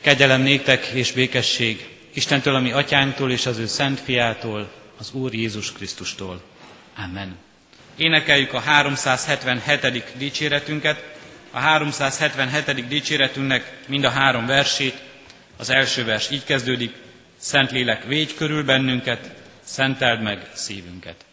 Kegyelem néktek és békesség Istentől, a mi atyánktól és az ő szent fiától, az Úr Jézus Krisztustól. Amen. Énekeljük a 377. dicséretünket. A 377. dicséretünknek mind a három versét. Az első vers így kezdődik: Szentlélek, védj körül bennünket, szenteld meg szívünket.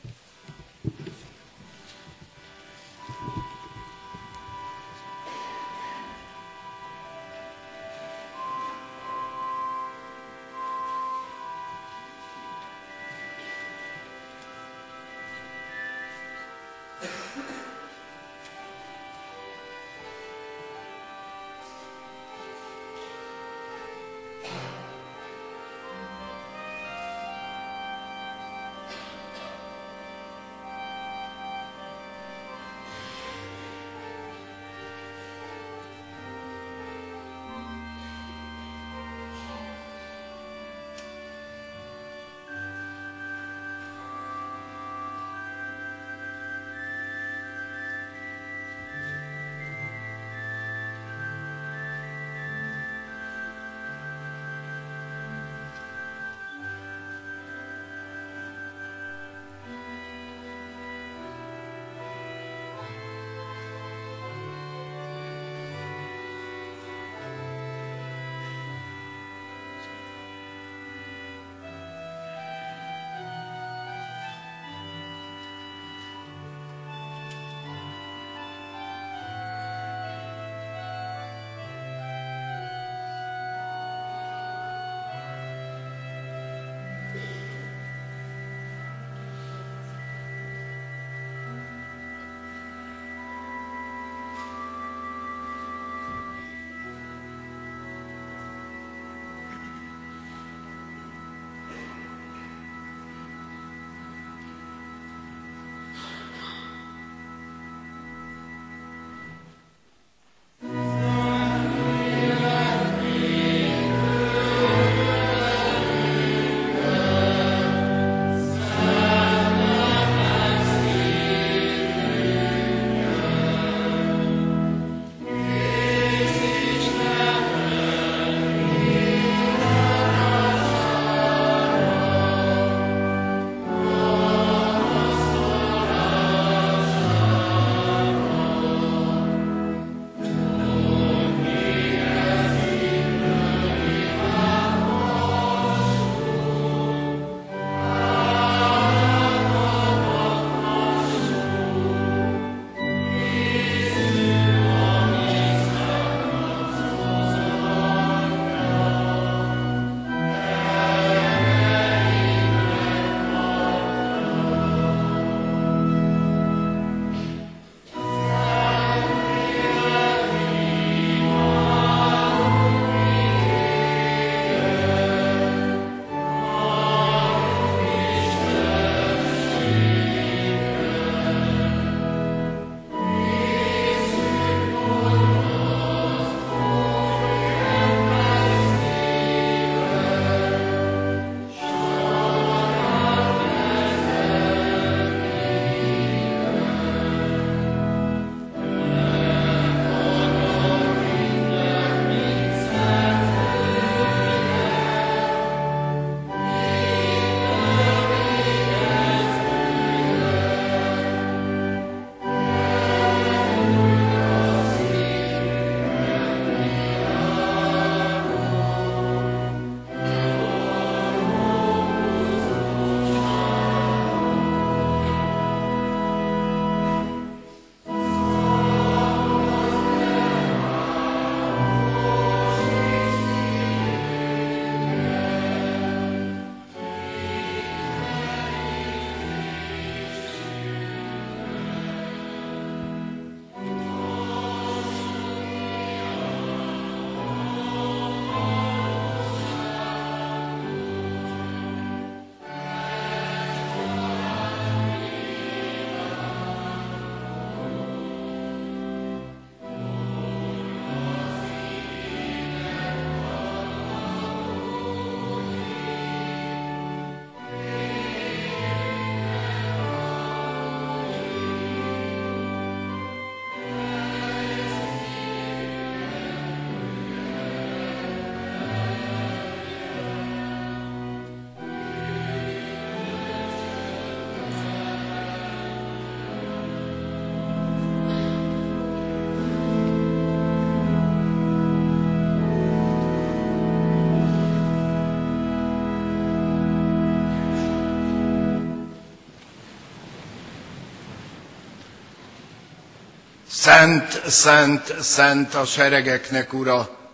Szent, szent, szent a seregeknek Ura,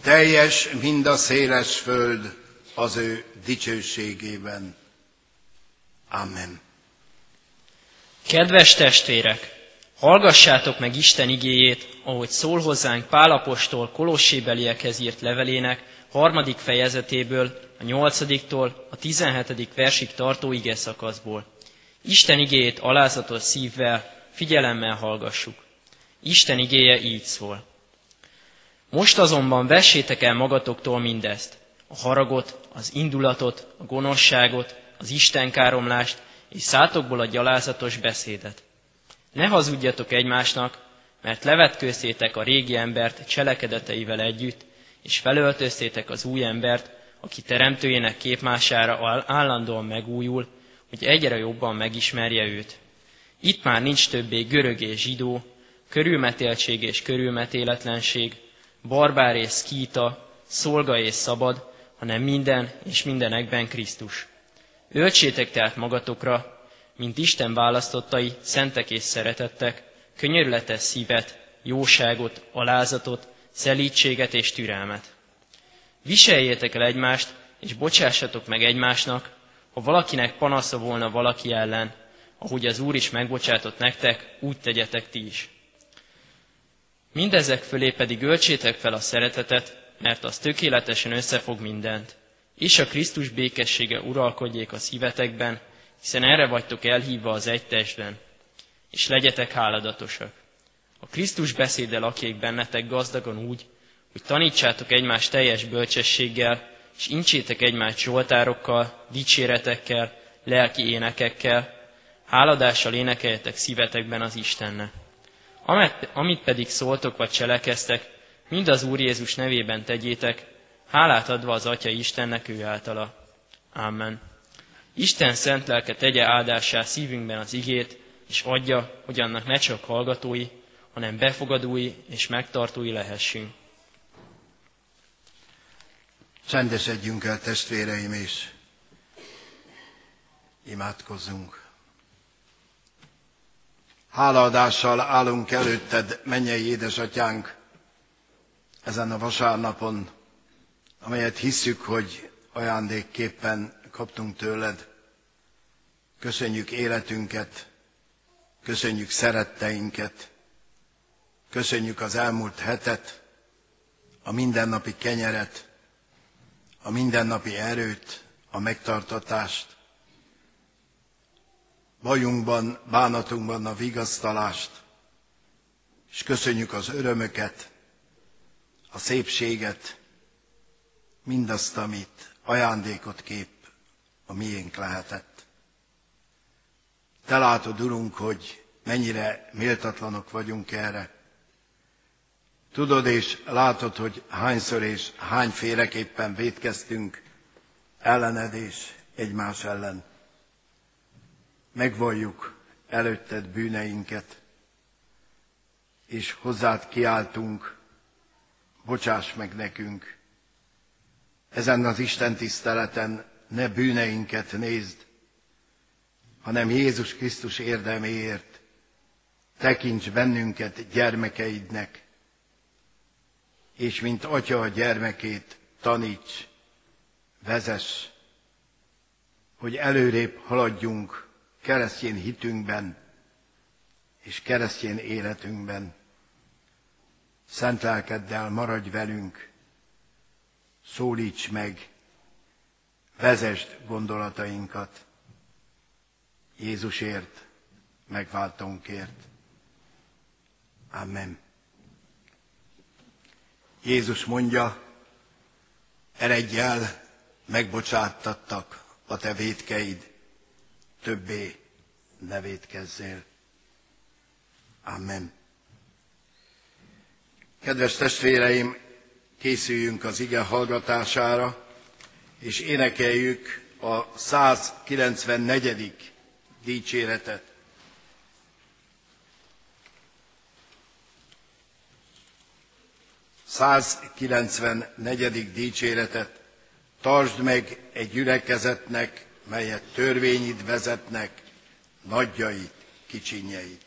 teljes mind a széles föld az ő dicsőségében. Amen. Kedves testvérek, hallgassátok meg Isten igéjét, ahogy szól hozzánk Pál apostol kolossébeliekhez írt levelének 3. fejezetéből, a 8-tól a 17. versig tartó igeszakaszból. Isten igéjét alázatos szívvel, figyelemmel hallgassuk. Isten igéje így szól. Most azonban vessétek el magatoktól mindezt, a haragot, az indulatot, a gonoszságot, az istenkáromlást, és szátokból a gyalázatos beszédet. Ne hazudjatok egymásnak, mert levetkőztétek a régi embert cselekedeteivel együtt, és felöltöztétek az új embert, aki teremtőjének képmására állandóan megújul, hogy egyre jobban megismerje őt. Itt már nincs többé görög és zsidó, körülmetéltség és körülmetéletlenség, barbár és szkíta, szolga és szabad, hanem minden és mindenekben Krisztus. Öltsétek tehát magatokra, mint Isten választottai, szentek és szeretettek, könyörületes szívet, jóságot, alázatot, szelídséget és türelmet. Viseljétek el egymást, és bocsássatok meg egymásnak, ha valakinek panasza volna valaki ellen, ahogy az Úr is megbocsátott nektek, úgy tegyetek ti is. Mindezek fölé pedig öltsétek fel a szeretetet, mert az tökéletesen összefog mindent. És a Krisztus békessége uralkodjék a szívetekben, hiszen erre vagytok elhívva az egy testben. És legyetek háladatosak. A Krisztus beszéde lakjék bennetek gazdagon úgy, hogy tanítsátok egymást teljes bölcsességgel, és intsétek egymást zsoltárokkal, dicséretekkel, lelki énekekkel, háladással énekeljetek szívetekben az Istennek. Amit pedig szóltok vagy cselekeztek, mind az Úr Jézus nevében tegyétek, hálát adva az Atya Istennek ő általa. Amen. Isten szent lelke tegye áldássá szívünkben az igét, és adja, hogy annak ne csak hallgatói, hanem befogadói és megtartói lehessünk. Csendesedjünk el, testvéreim, és imádkozzunk. Hálaadással állunk előtted, mennyei édesatyánk, ezen a vasárnapon, amelyet hisszük, hogy ajándékképpen kaptunk tőled. Köszönjük életünket, köszönjük szeretteinket, köszönjük az elmúlt hetet, a mindennapi kenyeret, a mindennapi erőt, a megtartatást, bajunkban, bánatunkban a vigasztalást, és köszönjük az örömöket, a szépséget, mindazt, amit ajándékot kép a miénk lehetett. Te látod, Urunk, hogy mennyire méltatlanok vagyunk erre. Tudod és látod, hogy hányszor és hányféleképpen vétkeztünk ellened és egymás ellen. Megvalljuk előtted bűneinket, és hozzád kiáltunk, bocsáss meg nekünk. Ezen az Isten tiszteleten ne bűneinket nézd, hanem Jézus Krisztus érdeméért tekints bennünket gyermekeidnek, és mint atya a gyermekét taníts, vezess, hogy előrébb haladjunk keresztjén hitünkben és keresztjén életünkben. Szent lelkeddel maradj velünk, szólíts meg, vezesd gondolatainkat Jézusért, megváltónkért. Amen. Jézus mondja, eredj el, megbocsáttattak a te vétkeid, többé ne vétkezzél. Amen. Kedves testvéreim, készüljünk az ige hallgatására, és énekeljük a 194. dicséretet. Tartsd meg egy gyülekezetnek, melyet törvényid vezetnek, nagyjait, kicsinyeit.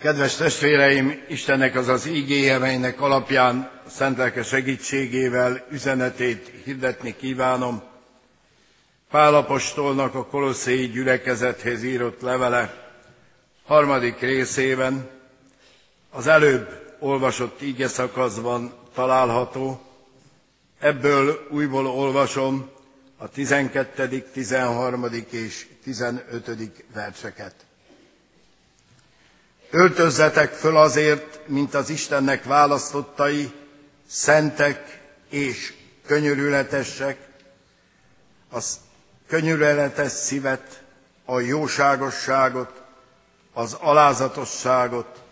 Kedves testvéreim, Istennek az ígéje, melynek alapján a Szentlelke segítségével üzenetét hirdetni kívánom. Pál apostolnak a kolosszéi gyülekezethez írott levele harmadik részében, az előbb olvasott ígeszakaszban található. Ebből újból olvasom a 12., 13. és 15. verseket. Öltözzetek föl azért, mint az Istennek választottai, szentek és könyörületesek, az könyörületes szívet, a jóságosságot, az alázatosságot,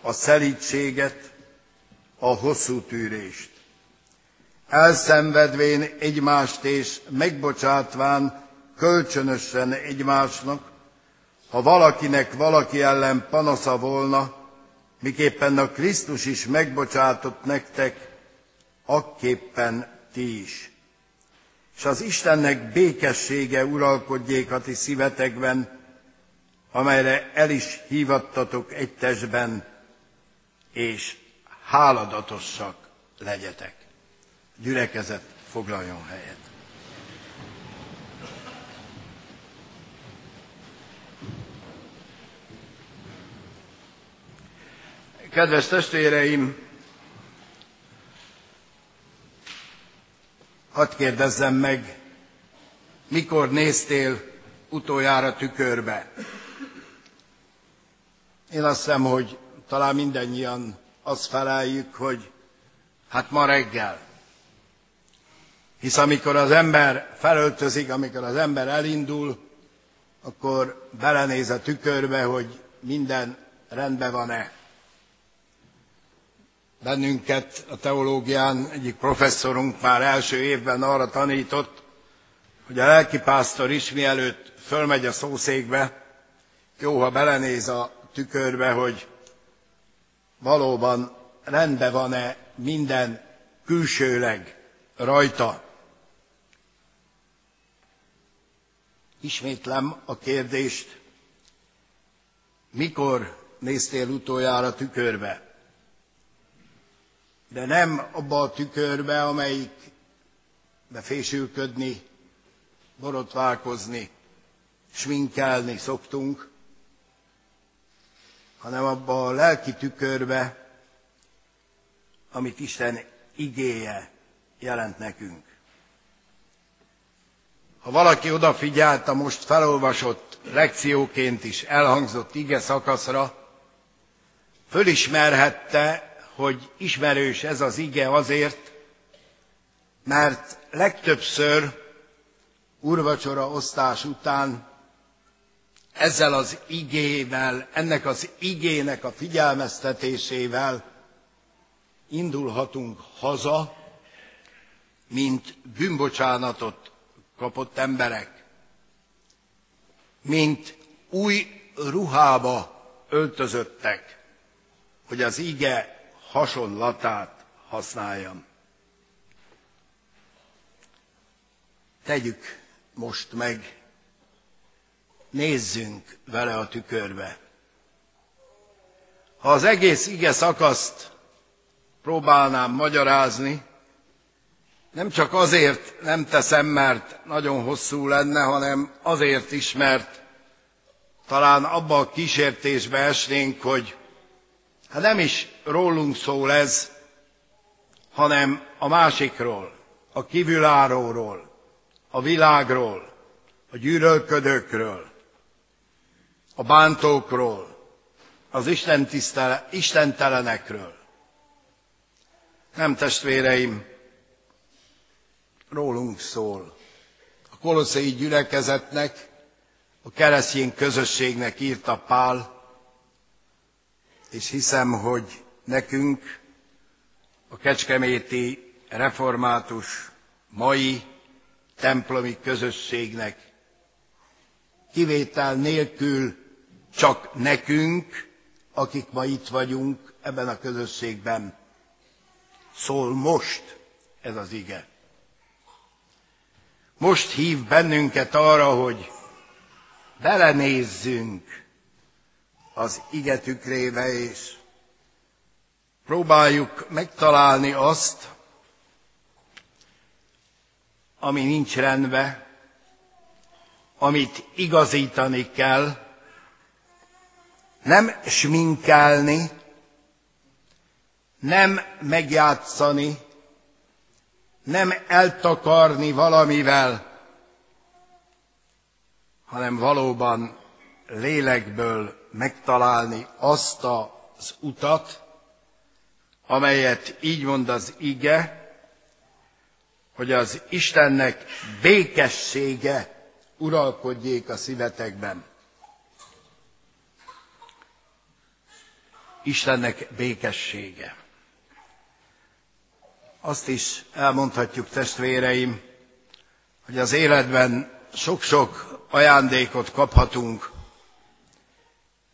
a szelídséget, a hosszú tűrést. Elszenvedvén egymást és megbocsátván kölcsönösen egymásnak, ha valakinek valaki ellen panasza volna, miképpen a Krisztus is megbocsátott nektek, akképpen ti is. És az Istennek békessége uralkodjék a ti szívetekben, amelyre el is hívattatok egy testben, és háladatosak legyetek. Gyülekezet, foglaljon helyet. Kedves testvéreim, hadd kérdezzem meg, mikor néztél utoljára tükörbe? Én azt hiszem, hogy talán mindannyian azt feleljük, hogy hát ma reggel. Hisz amikor az ember felöltözik, amikor az ember elindul, akkor belenéz a tükörbe, hogy minden rendben van-e. Bennünket a teológián egyik professzorunk már első évben arra tanított, hogy a lelkipásztor is mielőtt fölmegy a szószékbe, jó, ha belenéz a tükörbe, hogy valóban rendben van-e minden külsőleg rajta. Ismétlem a kérdést, mikor néztél utoljára tükörbe? De nem abba a tükörbe, amelyikbe fésülködni, borotválkozni, sminkelni szoktunk, hanem abba a lelki tükörbe, amit Isten igéje jelent nekünk. Ha valaki odafigyelt a most felolvasott lekcióként is elhangzott ige szakaszra, fölismerhette, hogy ismerős ez az ige azért, mert legtöbbször úrvacsora osztás után ezzel az igével, ennek az igének a figyelmeztetésével indulhatunk haza, mint bűnbocsánatot kapott emberek, mint új ruhába öltözöttek, hogy az ige hasonlatát használjam. Tegyük most meg, nézzünk vele a tükörbe. Ha az egész ige szakaszt próbálnám magyarázni, nem csak azért nem teszem, mert nagyon hosszú lenne, hanem azért is, mert talán abba a kísértésbe esnénk, hogy hát nem is rólunk szól ez, hanem a másikról, a kívülállóról, a világról, a gyűlölködőkről, a bántókról, az istentelenekről. Nem testvéreim, rólunk szól. A kolosszéi gyülekezetnek, a keresztény közösségnek írta Pál, és hiszem, hogy nekünk, a kecskeméti református mai templomi közösségnek kivétel nélkül csak nekünk, akik ma itt vagyunk ebben a közösségben, szól most ez az ige. Most hív bennünket arra, hogy belenézzünk az ige tükrébe is. Próbáljuk megtalálni azt, ami nincs rendben, amit igazítani kell, nem sminkelni, nem megjátszani, nem eltakarni valamivel, hanem valóban lélekből megtalálni azt az utat, amelyet így mond az ige, hogy az Istennek békessége uralkodjék a szívetekben. Istennek békessége. Azt is elmondhatjuk, testvéreim, hogy az életben sok-sok ajándékot kaphatunk,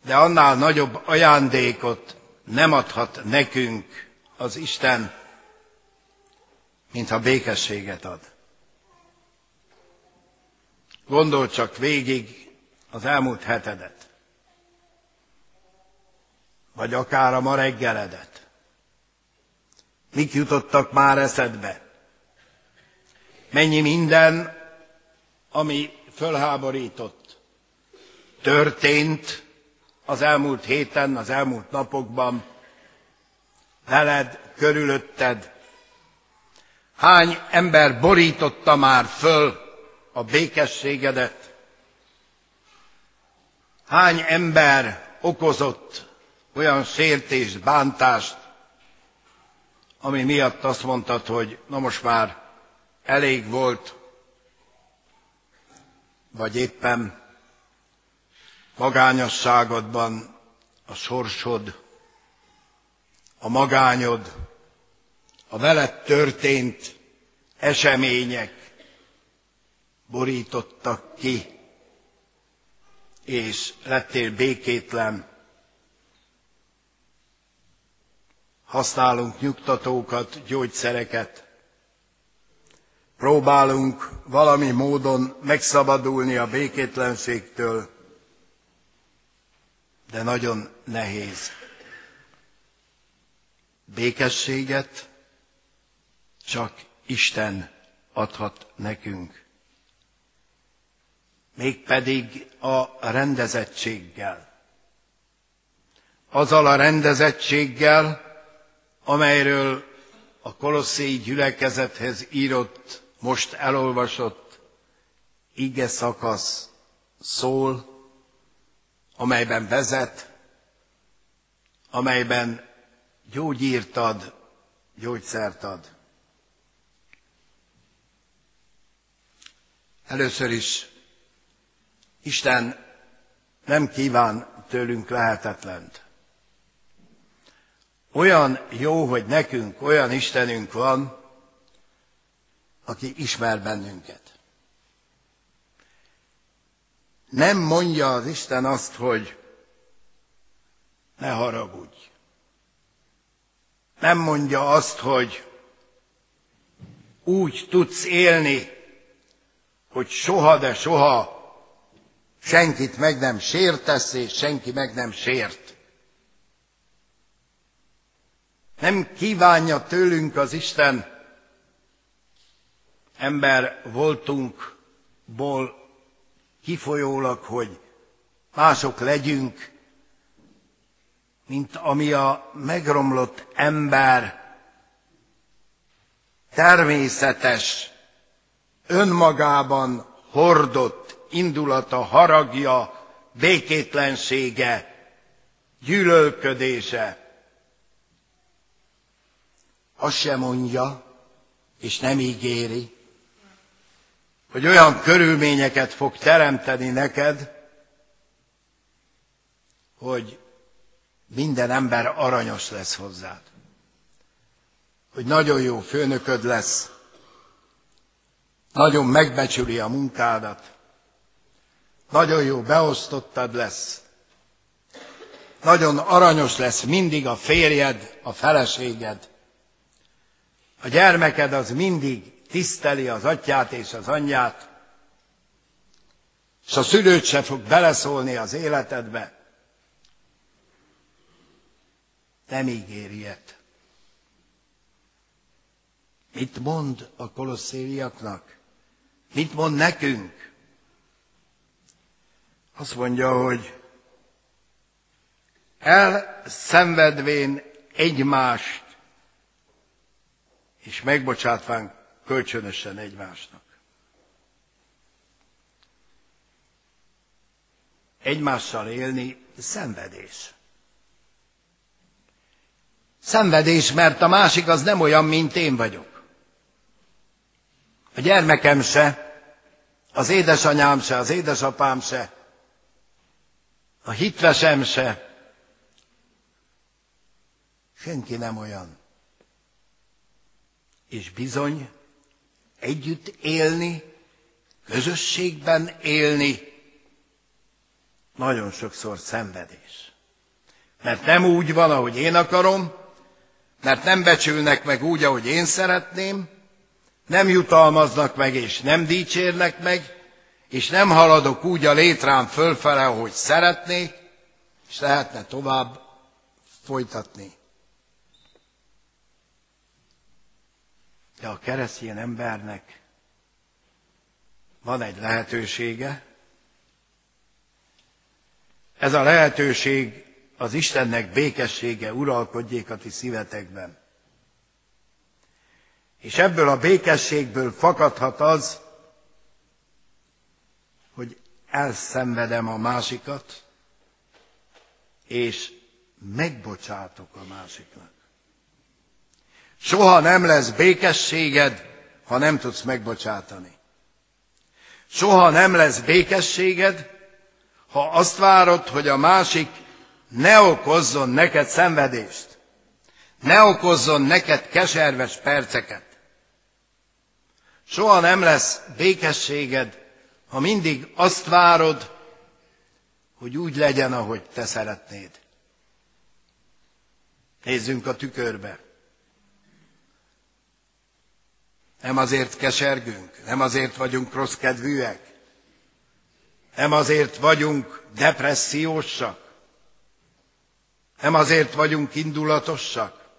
de annál nagyobb ajándékot nem adhat nekünk az Isten, mintha békességet ad. Gondolj csak végig az elmúlt hetedet, vagy akár a ma reggeledet. Mik jutottak már eszedbe? Mennyi minden, ami fölháborított, történt az elmúlt héten, az elmúlt napokban, veled, körülötted. Hány ember borította már föl a békességedet? Hány ember okozott olyan sértést, bántást, ami miatt azt mondtad, hogy na most már elég volt, vagy éppen magányosságodban a sorsod, a magányod, a veled történt események borítottak ki, és lettél békétlen. Használunk nyugtatókat, gyógyszereket. Próbálunk valami módon megszabadulni a békétlenségtől, de nagyon nehéz. Békességet csak Isten adhat nekünk. Mégpedig a rendezettséggel. Azzal a rendezettséggel, amelyről a kolosszéi gyülekezethez írott, most elolvasott ige szakasz szól, amelyben vezet, amelyben gyógyírt ad, gyógyszert ad. Először is Isten nem kíván tőlünk lehetetlent. Olyan jó, hogy nekünk olyan Istenünk van, aki ismer bennünket. Nem mondja az Isten azt, hogy ne haragudj. Nem mondja azt, hogy úgy tudsz élni, hogy soha, de soha senkit meg nem sértesz, és senki meg nem sért. Nem kívánja tőlünk az Isten ember voltunkból kifolyólag, hogy mások legyünk, mint ami a megromlott ember természetes, önmagában hordott indulata, haragja, békétlensége, gyűlölködése. Azt sem mondja, és nem ígéri, hogy olyan körülményeket fog teremteni neked, hogy minden ember aranyos lesz hozzád. Hogy nagyon jó főnököd lesz, nagyon megbecsüli a munkádat, nagyon jó beosztottad lesz, nagyon aranyos lesz mindig a férjed, a feleséged, a gyermeked az mindig tiszteli az atyát és az anyját, és a szülőd se fog beleszólni az életedbe, Nem ígér ilyet. Mit mond a kolosszériaknak? Mit mond nekünk? Azt mondja, hogy elszenvedvén egymást, és megbocsátván kölcsönösen egymásnak. Egymással élni szenvedés. Szenvedés, mert a másik az nem olyan, mint én vagyok. A gyermekem se, az édesanyám se, az édesapám se, a hitvesem se. Senki nem olyan. És bizony, együtt élni, közösségben élni, nagyon sokszor szenvedés. Mert nem úgy van, ahogy én akarom, mert nem becsülnek meg úgy, ahogy én szeretném, nem jutalmaznak meg, és nem dicsérnek meg, és nem haladok úgy a létrán fölfele, ahogy szeretnék, és lehetne tovább folytatni. De a keresztény embernek van egy lehetősége. Ez a lehetőség az Istennek békessége uralkodjék a ti szívetekben. És ebből a békességből fakadhat az, hogy elszenvedem a másikat, és megbocsátok a másiknak. Soha nem lesz békességed, ha nem tudsz megbocsátani. Soha nem lesz békességed, ha azt várod, hogy a másik ne okozzon neked szenvedést, ne okozzon neked keserves perceket. Soha nem lesz békességed, ha mindig azt várod, hogy úgy legyen, ahogy te szeretnéd. Nézzünk a tükörbe. Nem azért kesergünk, nem azért vagyunk rossz kedvűek, nem azért vagyunk depressziósak, nem azért vagyunk indulatosak,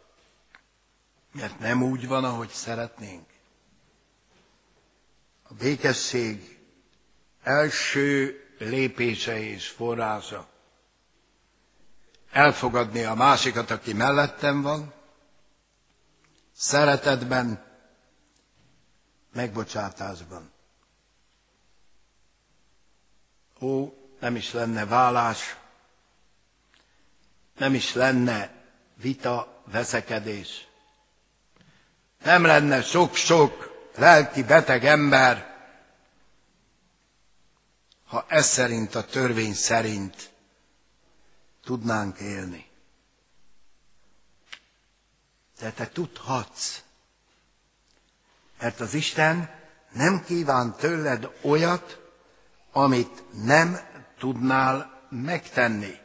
mert nem úgy van, ahogy szeretnénk. A békesség első lépése és forrása elfogadni a másikat, aki mellettem van, szeretetben, megbocsátásban. Ó, nem is lenne válás, nem is lenne vita, veszekedés, nem lenne sok-sok lelki beteg ember, ha ez szerint, a törvény szerint tudnánk élni. De te tudhatsz, mert az Isten nem kíván tőled olyat, amit nem tudnál megtenni.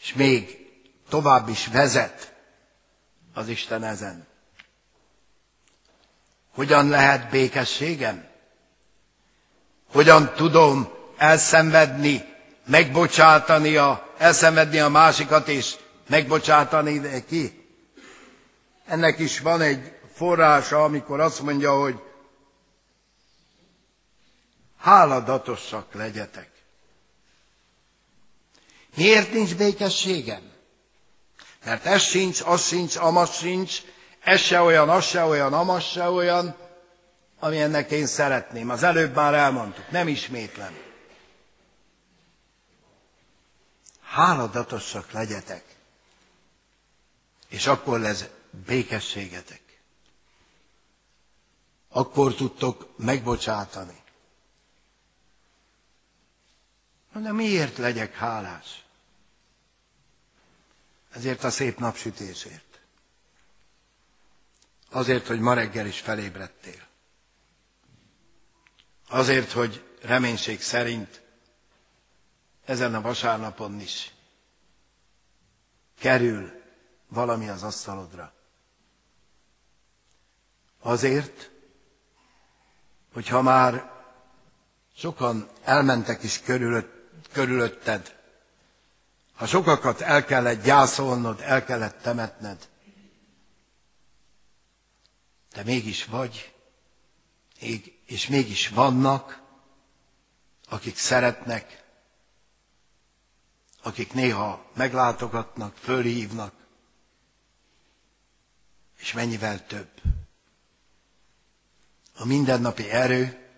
És még tovább is vezet az Isten ezen. Hogyan lehet békességem? Hogyan tudom elszenvedni a másikat és megbocsátani neki? Ennek is van egy forrása, amikor azt mondja, hogy háladatosak legyetek. Miért nincs békességem? Mert ez sincs, az sincs, amaz sincs, ez se olyan, az se olyan, amaz se olyan, ami ennek én szeretném. Az előbb már elmondtuk, nem ismétlem. Háladatosak legyetek, és akkor lesz békességetek. Akkor tudtok megbocsátani. De miért legyek hálás? Ezért a szép napsütésért. Azért, hogy ma reggel is felébredtél. Azért, hogy reménység szerint ezen a vasárnapon is kerül valami az asztalodra. Azért, hogy ha már sokan elmentek is körülötted, Ha sokakat el kellett gyászolnod, el kellett temetned, te mégis vagy, és mégis vannak, akik szeretnek, akik néha meglátogatnak, fölhívnak, és mennyivel több. A mindennapi erő,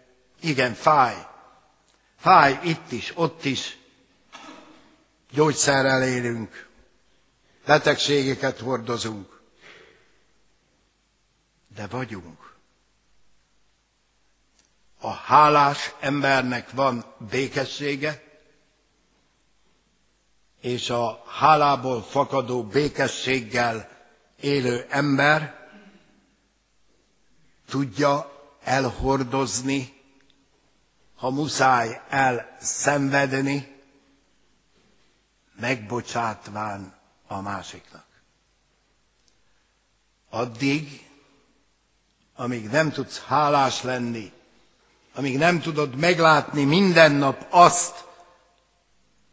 igen, fáj. Fáj itt is, ott is. Gyógyszerrel élünk, betegségeket hordozunk, de vagyunk. A hálás embernek van békessége, és a hálából fakadó békességgel élő ember tudja elhordozni, ha muszáj elszenvedni, megbocsátván a másiknak. Addig, amíg nem tudsz hálás lenni, amíg nem tudod meglátni minden nap azt,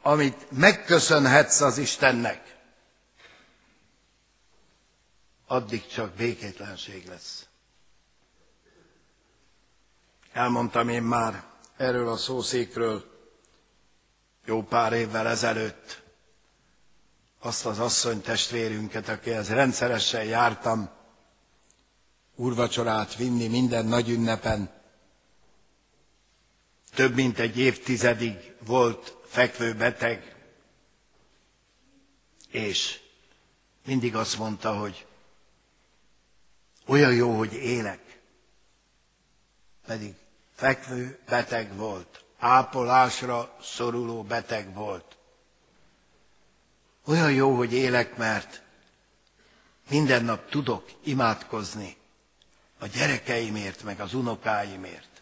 amit megköszönhetsz az Istennek, addig csak békétlenség lesz. Elmondtam én már erről a szószékről jó pár évvel ezelőtt, azt az asszony testvérünket, akihez rendszeresen jártam úrvacsorát vinni minden nagy ünnepen. Több mint egy évtizedig volt fekvőbeteg, és mindig azt mondta, hogy olyan jó, hogy élek. Pedig fekvőbeteg volt, ápolásra szoruló beteg volt. Olyan jó, hogy élek, mert minden nap tudok imádkozni a gyerekeimért, meg az unokáimért.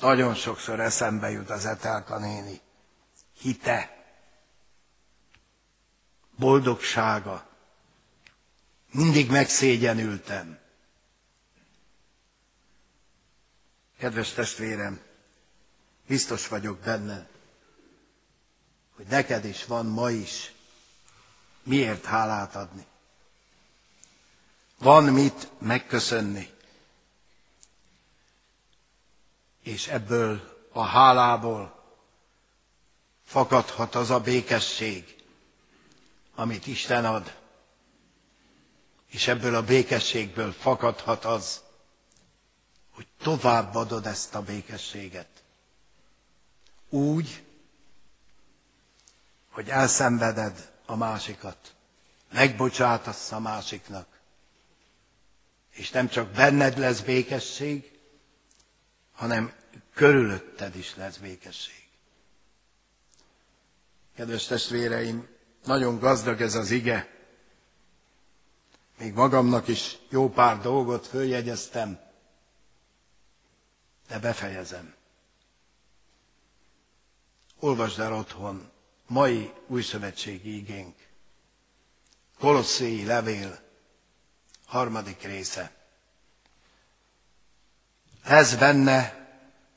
Nagyon sokszor eszembe jut az Etelka néni hite, boldogsága. Mindig megszégyenültem. Kedves testvérem, biztos vagyok benne, hogy neked is van ma is miért hálát adni. Van mit megköszönni. És ebből a hálából fakadhat az a békesség, amit Isten ad. És ebből a békességből fakadhat az, hogy továbbadod ezt a békességet. Úgy, hogy elszenveded a másikat, megbocsátasz a másiknak, és nem csak benned lesz békesség, hanem körülötted is lesz békesség. Kedves testvéreim, nagyon gazdag ez az ige. Még magamnak is jó pár dolgot följegyeztem, de befejezem. Olvasd el otthon mai újszövetségi igénk, Kolosszéi levél, 3. része. Ez benne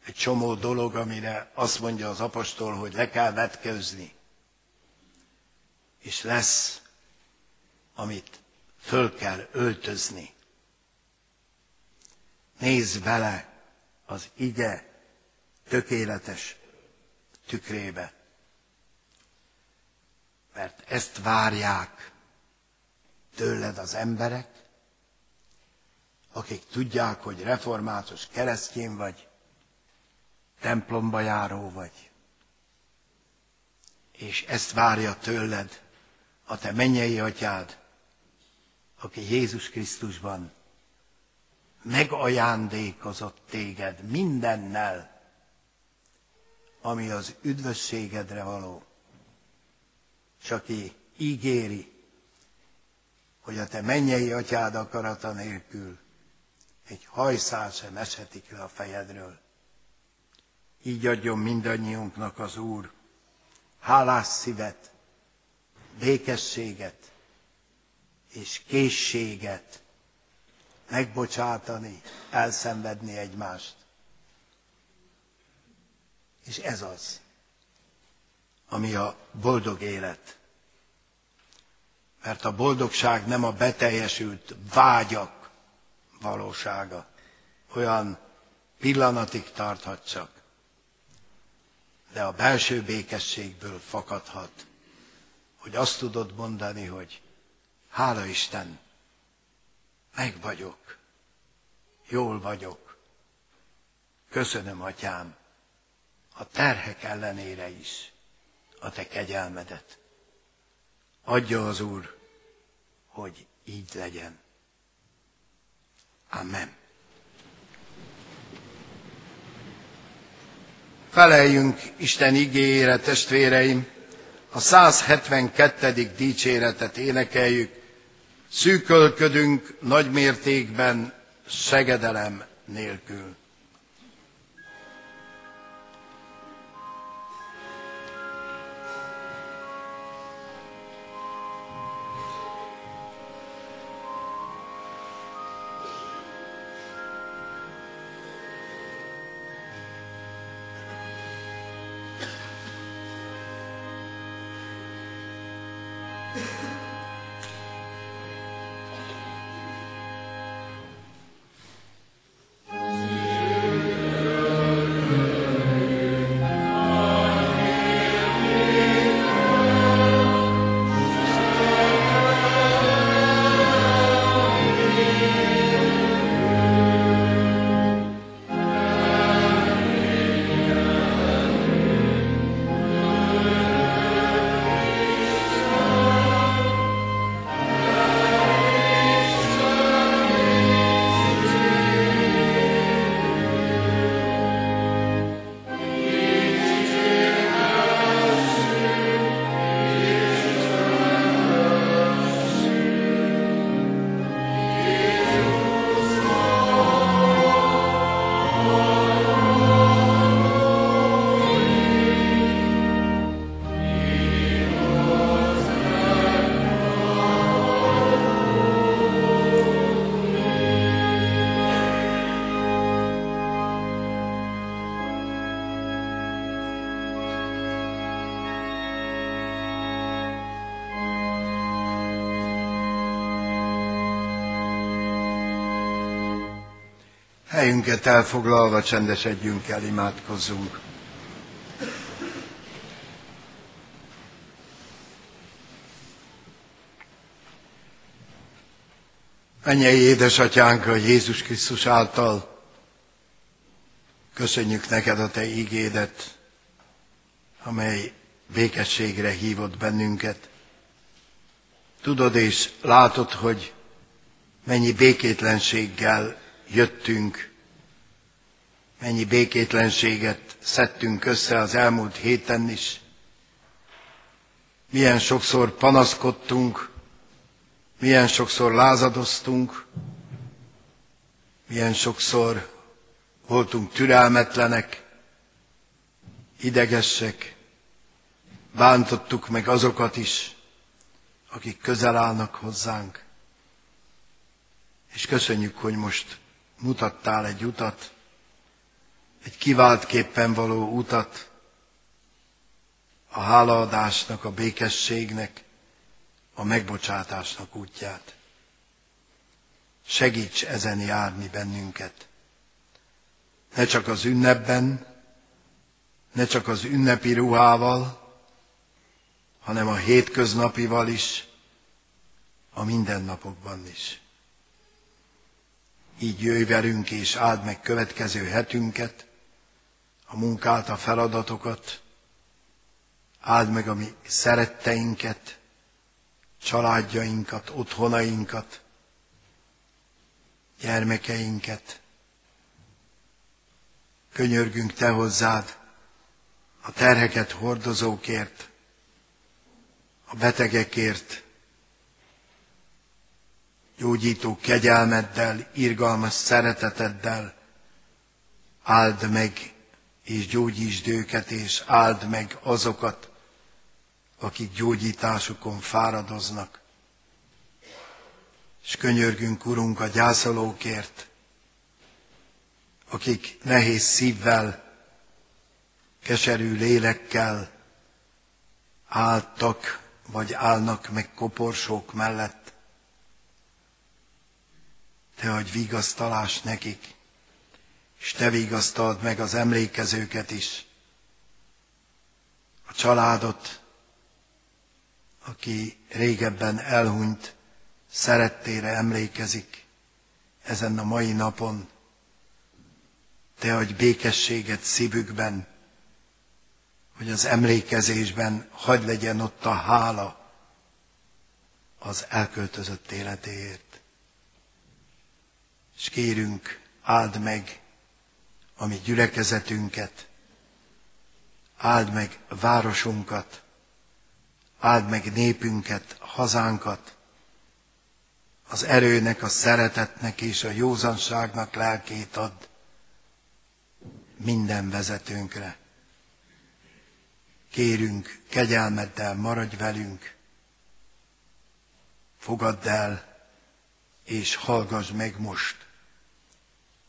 egy csomó dolog, amire azt mondja az apostol, hogy le kell vetkőzni. És lesz, amit föl kell öltözni. Nézz bele az ige tökéletes tükrébe. Mert ezt várják tőled az emberek, akik tudják, hogy református keresztény vagy, templomba járó vagy. És ezt várja tőled a te mennyei atyád, aki Jézus Krisztusban megajándékozott téged mindennel, ami az üdvösségedre való. És aki ígéri, hogy a te mennyei atyád akarata nélkül egy hajszál sem eshetik le a fejedről. Így adjon mindannyiunknak az Úr hálás szívet, békességet és készséget megbocsátani, elszenvedni egymást. És ez az, ami a boldog élet. Mert a boldogság nem a beteljesült vágyak valósága. Olyan pillanatig tarthat csak. De a belső békességből fakadhat, hogy azt tudod mondani, hogy hála Isten, meg vagyok, jól vagyok, köszönöm, Atyám, a terhek ellenére is a te kegyelmedet. Adja az Úr, hogy így legyen. Amen. Feleljünk Isten igéjére, testvéreim, a 172. dicséretet énekeljük, szűkölködünk nagy mértékben, segedelem nélkül. Helyünket elfoglalva csendesedjünk el, imádkozzunk. Mennyei édesatyánkra, Jézus Krisztus által köszönjük neked a te ígédet, amely békességre hívott bennünket. Tudod és látod, hogy mennyi békétlenséggel jöttünk, mennyi békétlenséget szedtünk össze az elmúlt héten is, milyen sokszor panaszkodtunk, milyen sokszor lázadoztunk, milyen sokszor voltunk türelmetlenek, idegesek, bántottuk meg azokat is, akik közel állnak hozzánk. És köszönjük, hogy most mutattál egy utat, egy kiváltképpen való utat a hálaadásnak, a békességnek, a megbocsátásnak útját. Segíts ezen járni bennünket. Ne csak az ünnepben, ne csak az ünnepi ruhával, hanem a hétköznapival is, a mindennapokban is. Így jöjj velünk és áld meg következő hetünket, a munkát, a feladatokat, áld meg a mi szeretteinket, családjainkat, otthonainkat, gyermekeinket. Könyörgünk te hozzád a terheket hordozókért, a betegekért, gyógyító kegyelmeddel, irgalmas szereteteddel áld meg és gyógyítsd őket, és áld meg azokat, akik gyógyításukon fáradoznak. És könyörgünk, Urunk, a gyászolókért, akik nehéz szívvel, keserű lélekkel, álltak, vagy állnak meg koporsók mellett, te adj vigasztalást nekik, és te vigasztald meg az emlékezőket is, a családot, aki régebben elhunyt, szerettére emlékezik ezen a mai napon. Te adj békességet szívükben, hogy az emlékezésben hadd legyen ott a hála az elköltözött életéért. És kérünk, áld meg a mi gyülekezetünket, áld meg városunkat, áld meg népünket, hazánkat, az erőnek, a szeretetnek és a józanságnak lelkét add minden vezetőnkre. Kérünk, kegyelmeddel maradj velünk, fogadd el, és hallgass meg most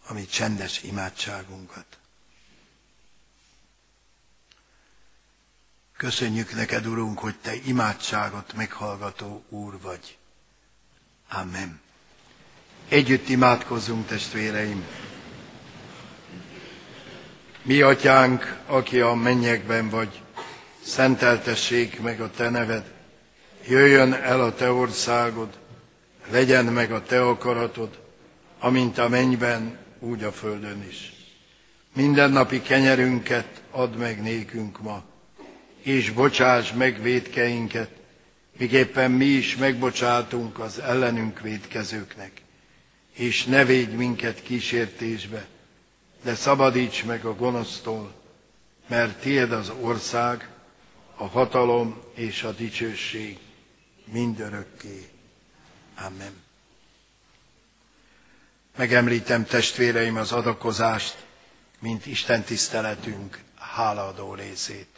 a mi csendes imádságunkat. Köszönjük neked, Urunk, hogy te imádságot meghallgató Úr vagy. Amen. Együtt imádkozzunk, testvéreim! Mi atyánk, aki a mennyekben vagy, szenteltessék meg a te neved, jöjjön el a te országod, legyen meg a te akaratod, amint a mennyben, úgy a földön is. Mindennapi kenyerünket add meg nékünk ma, és bocsáss meg vétkeinket, miképpen mi is megbocsátunk az ellenünk vétkezőknek. És ne védj minket kísértésbe, de szabadíts meg a gonosztól, mert tiéd az ország, a hatalom és a dicsőség mindörökké. Amen. Megemlítem, testvéreim, az adakozást, mint Isten tiszteletünk hálaadó részét.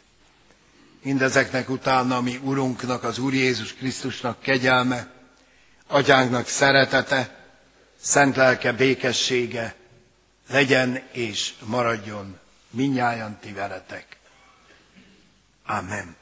Mindezeknek utána mi Urunknak, az Úr Jézus Krisztusnak kegyelme, Atyánknak szeretete, szent lelke békessége legyen és maradjon mindnyájan ti veletek. Amen.